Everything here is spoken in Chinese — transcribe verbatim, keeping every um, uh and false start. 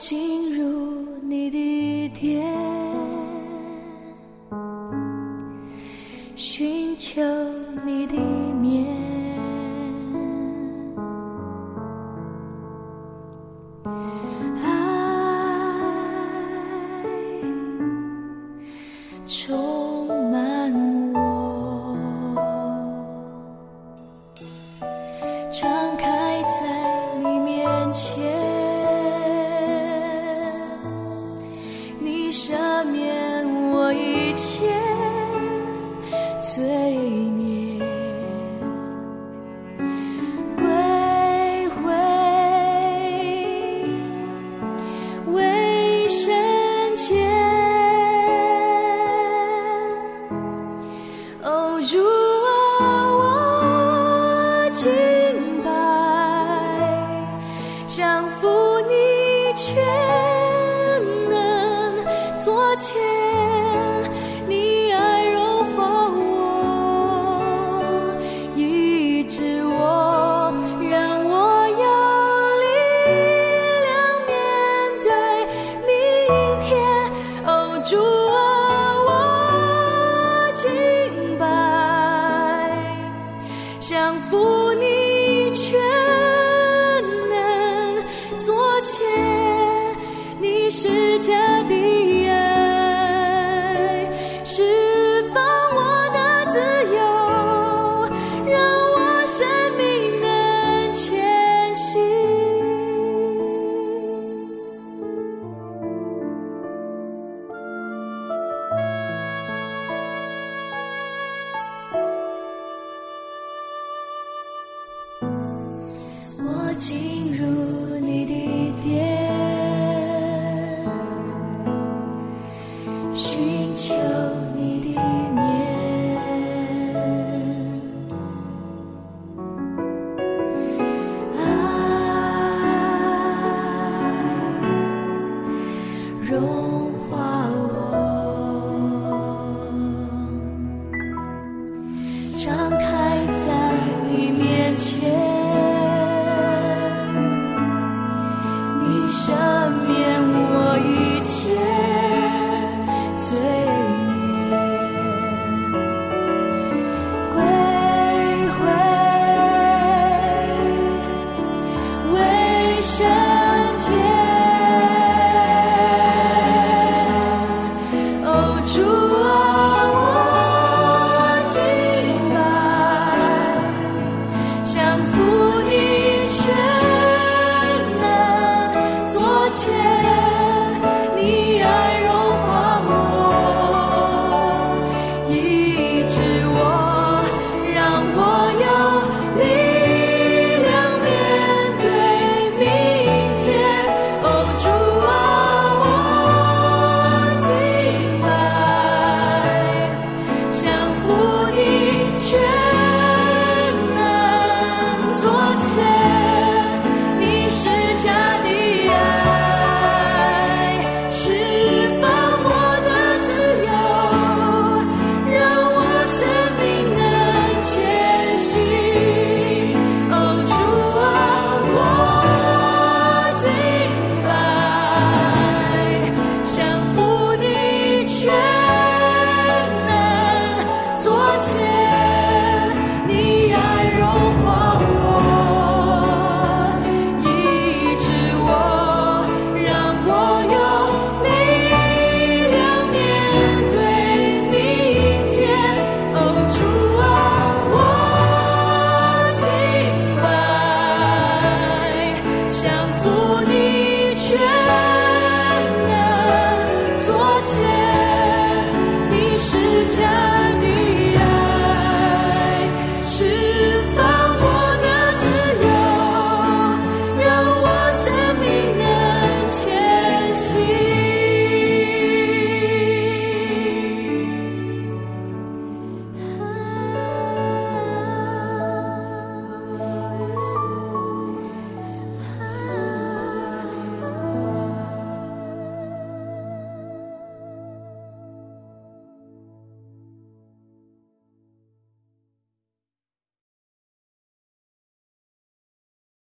进入你的殿，寻求你的面，爱充满我，敞开在你面前。赦免我一切罪孽，归回为圣洁。哦，主啊，我敬拜，降服你权。昨天你爱融化我，医治我，让我有力量面对明天。哦，主啊，我敬拜，降服你全能。昨天你是家的进入你的殿，寻求你的面，爱融化我。